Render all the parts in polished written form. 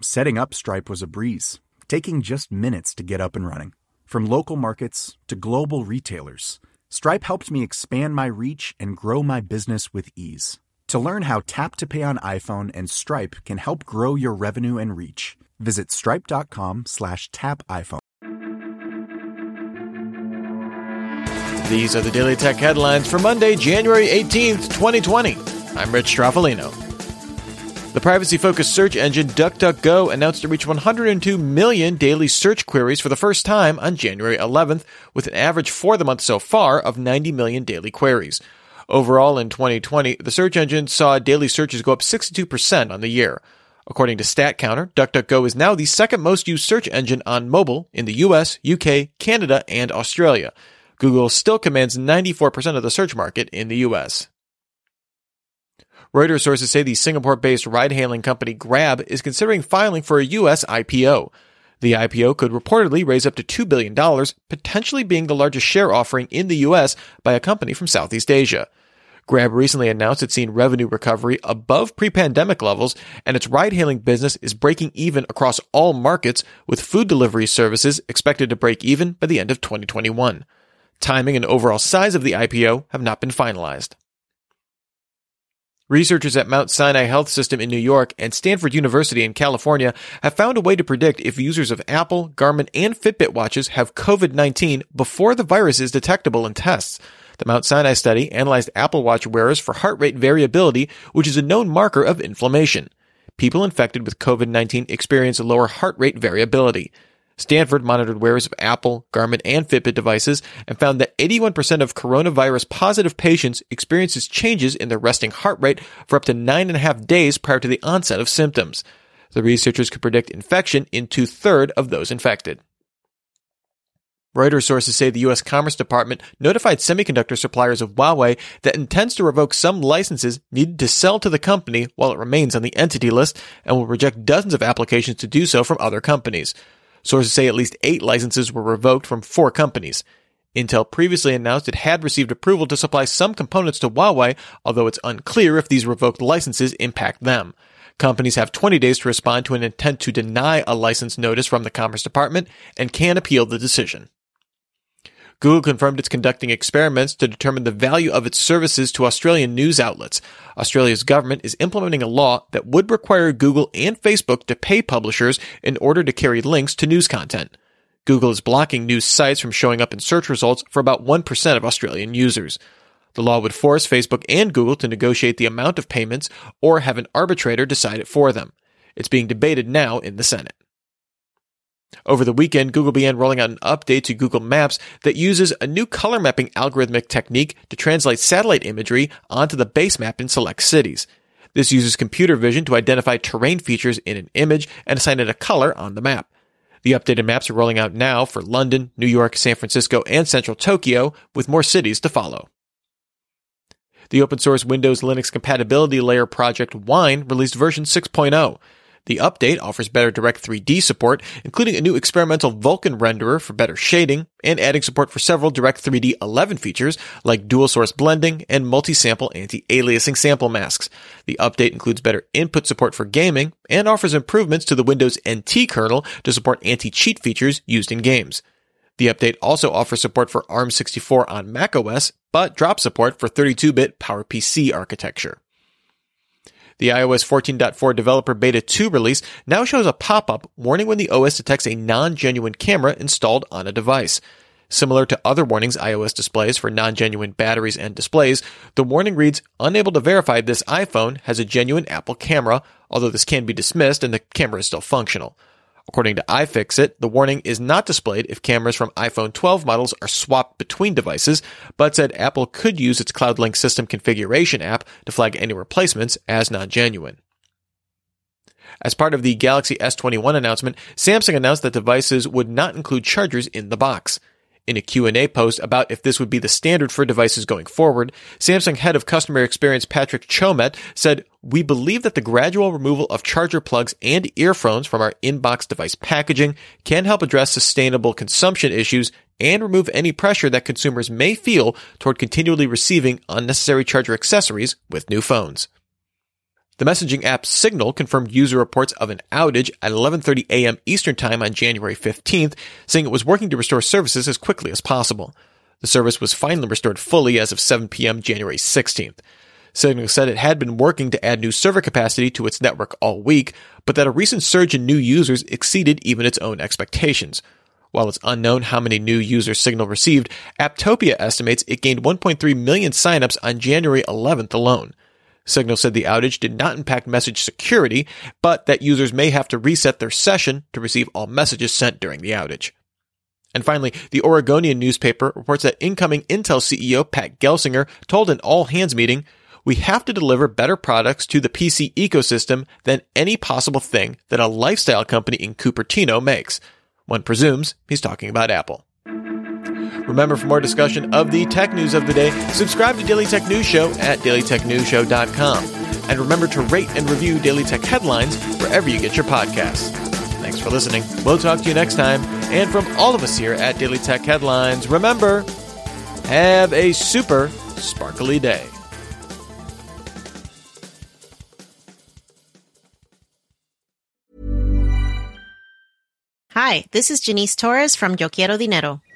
Setting up Stripe was a breeze, taking just minutes to get up and running. From local markets to global retailers, Stripe helped me expand my reach and grow my business with ease. To learn how Tap to Pay on iPhone and Stripe can help grow your revenue and reach, visit stripe.com/tapiphone. These are the Daily Tech headlines for Monday, January 18th, 2020. I'm Rich Straffolino. The privacy-focused search engine DuckDuckGo announced it reached 102 million daily search queries for the first time on January 11th, with an average for the month so far of 90 million daily queries. Overall, in 2020, the search engine saw daily searches go up 62% on the year. According to StatCounter, DuckDuckGo is now the second most used search engine on mobile in the US, UK, Canada, and Australia. Google still commands 94% of the search market in the US. Reuters sources say the Singapore-based ride-hailing company Grab is considering filing for a U.S. IPO. The IPO could reportedly raise up to $2 billion, potentially being the largest share offering in the U.S. by a company from Southeast Asia. Grab recently announced it's seen revenue recovery above pre-pandemic levels, and its ride-hailing business is breaking even across all markets, with food delivery services expected to break even by the end of 2021. Timing and overall size of the IPO have not been finalized. Researchers at Mount Sinai Health System in New York and Stanford University in California have found a way to predict if users of Apple, Garmin, and Fitbit watches have COVID-19 before the virus is detectable in tests. The Mount Sinai study analyzed Apple Watch wearers for heart rate variability, which is a known marker of inflammation. People infected with COVID-19 experience lower heart rate variability. Stanford monitored wearers of Apple, Garmin, and Fitbit devices and found that 81% of coronavirus-positive patients experiences changes in their resting heart rate for up to 9.5 days prior to the onset of symptoms. The researchers could predict infection in two-thirds of those infected. Reuters sources say the U.S. Commerce Department notified semiconductor suppliers of Huawei that intends to revoke some licenses needed to sell to the company while it remains on the entity list and will reject dozens of applications to do so from other companies. Sources say at least 8 licenses were revoked from 4 companies. Intel previously announced it had received approval to supply some components to Huawei, although it's unclear if these revoked licenses impact them. Companies have 20 days to respond to an intent to deny a license notice from the Commerce Department and can appeal the decision. Google confirmed it's conducting experiments to determine the value of its services to Australian news outlets. Australia's government is implementing a law that would require Google and Facebook to pay publishers in order to carry links to news content. Google is blocking news sites from showing up in search results for about 1% of Australian users. The law would force Facebook and Google to negotiate the amount of payments or have an arbitrator decide it for them. It's being debated now in the Senate. Over the weekend, Google began rolling out an update to Google Maps that uses a new color mapping algorithmic technique to translate satellite imagery onto the base map in select cities. This uses computer vision to identify terrain features in an image and assign it a color on the map. The updated maps are rolling out now for London, New York, San Francisco, and central Tokyo, with more cities to follow. The open-source Windows Linux compatibility layer project Wine released version 6.0. The update offers better Direct3D support, including a new experimental Vulkan renderer for better shading, and adding support for several Direct3D 11 features like dual-source blending and multi-sample anti-aliasing sample masks. The update includes better input support for gaming and offers improvements to the Windows NT kernel to support anti-cheat features used in games. The update also offers support for ARM64 on macOS, but drops support for 32-bit PowerPC architecture. The iOS 14.4 Developer Beta 2 release now shows a pop-up warning when the OS detects a non-genuine camera installed on a device. Similar to other warnings iOS displays for non-genuine batteries and displays, the warning reads, "Unable to verify this iPhone has a genuine Apple camera," although this can be dismissed and the camera is still functional. According to iFixit, the warning is not displayed if cameras from iPhone 12 models are swapped between devices, but said Apple could use its CloudLink system configuration app to flag any replacements as non-genuine. As part of the Galaxy S21 announcement, Samsung announced that devices would not include chargers in the box. In a Q&A post about if this would be the standard for devices going forward, Samsung head of customer experience Patrick Chomet said, "We believe that the gradual removal of charger plugs and earphones from our in-box device packaging can help address sustainable consumption issues and remove any pressure that consumers may feel toward continually receiving unnecessary charger accessories with new phones." The messaging app Signal confirmed user reports of an outage at 11:30 a.m. Eastern Time on January 15th, saying it was working to restore services as quickly as possible. The service was finally restored fully as of 7 p.m. January 16th. Signal said it had been working to add new server capacity to its network all week, but that a recent surge in new users exceeded even its own expectations. While it's unknown how many new users Signal received, Apptopia estimates it gained 1.3 million signups on January 11th alone. Signal said the outage did not impact message security, but that users may have to reset their session to receive all messages sent during the outage. And finally, the Oregonian newspaper reports that incoming Intel CEO Pat Gelsinger told an all-hands meeting, "We have to deliver better products to the PC ecosystem than any possible thing that a lifestyle company in Cupertino makes." One presumes he's talking about Apple. Remember, for more discussion of the tech news of the day, subscribe to Daily Tech News Show at dailytechnewsshow.com. And remember to rate and review Daily Tech Headlines wherever you get your podcasts. Thanks for listening. We'll talk to you next time. And from all of us here at Daily Tech Headlines, remember, have a super sparkly day. Hi, this is Janice Torres from Yo Quiero Dinero.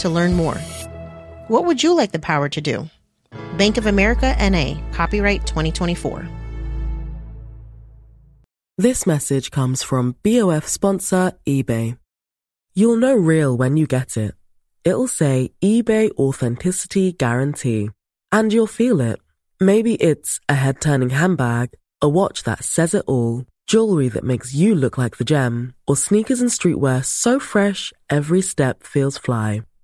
to learn more. What would you like the power to do? Bank of America N.A. Copyright 2024. This message comes from BOF sponsor eBay. You'll know real when you get it. It'll say eBay Authenticity Guarantee. And you'll feel it. Maybe it's a head-turning handbag, a watch that says it all, jewelry that makes you look like the gem, or sneakers and streetwear so fresh every step feels fly.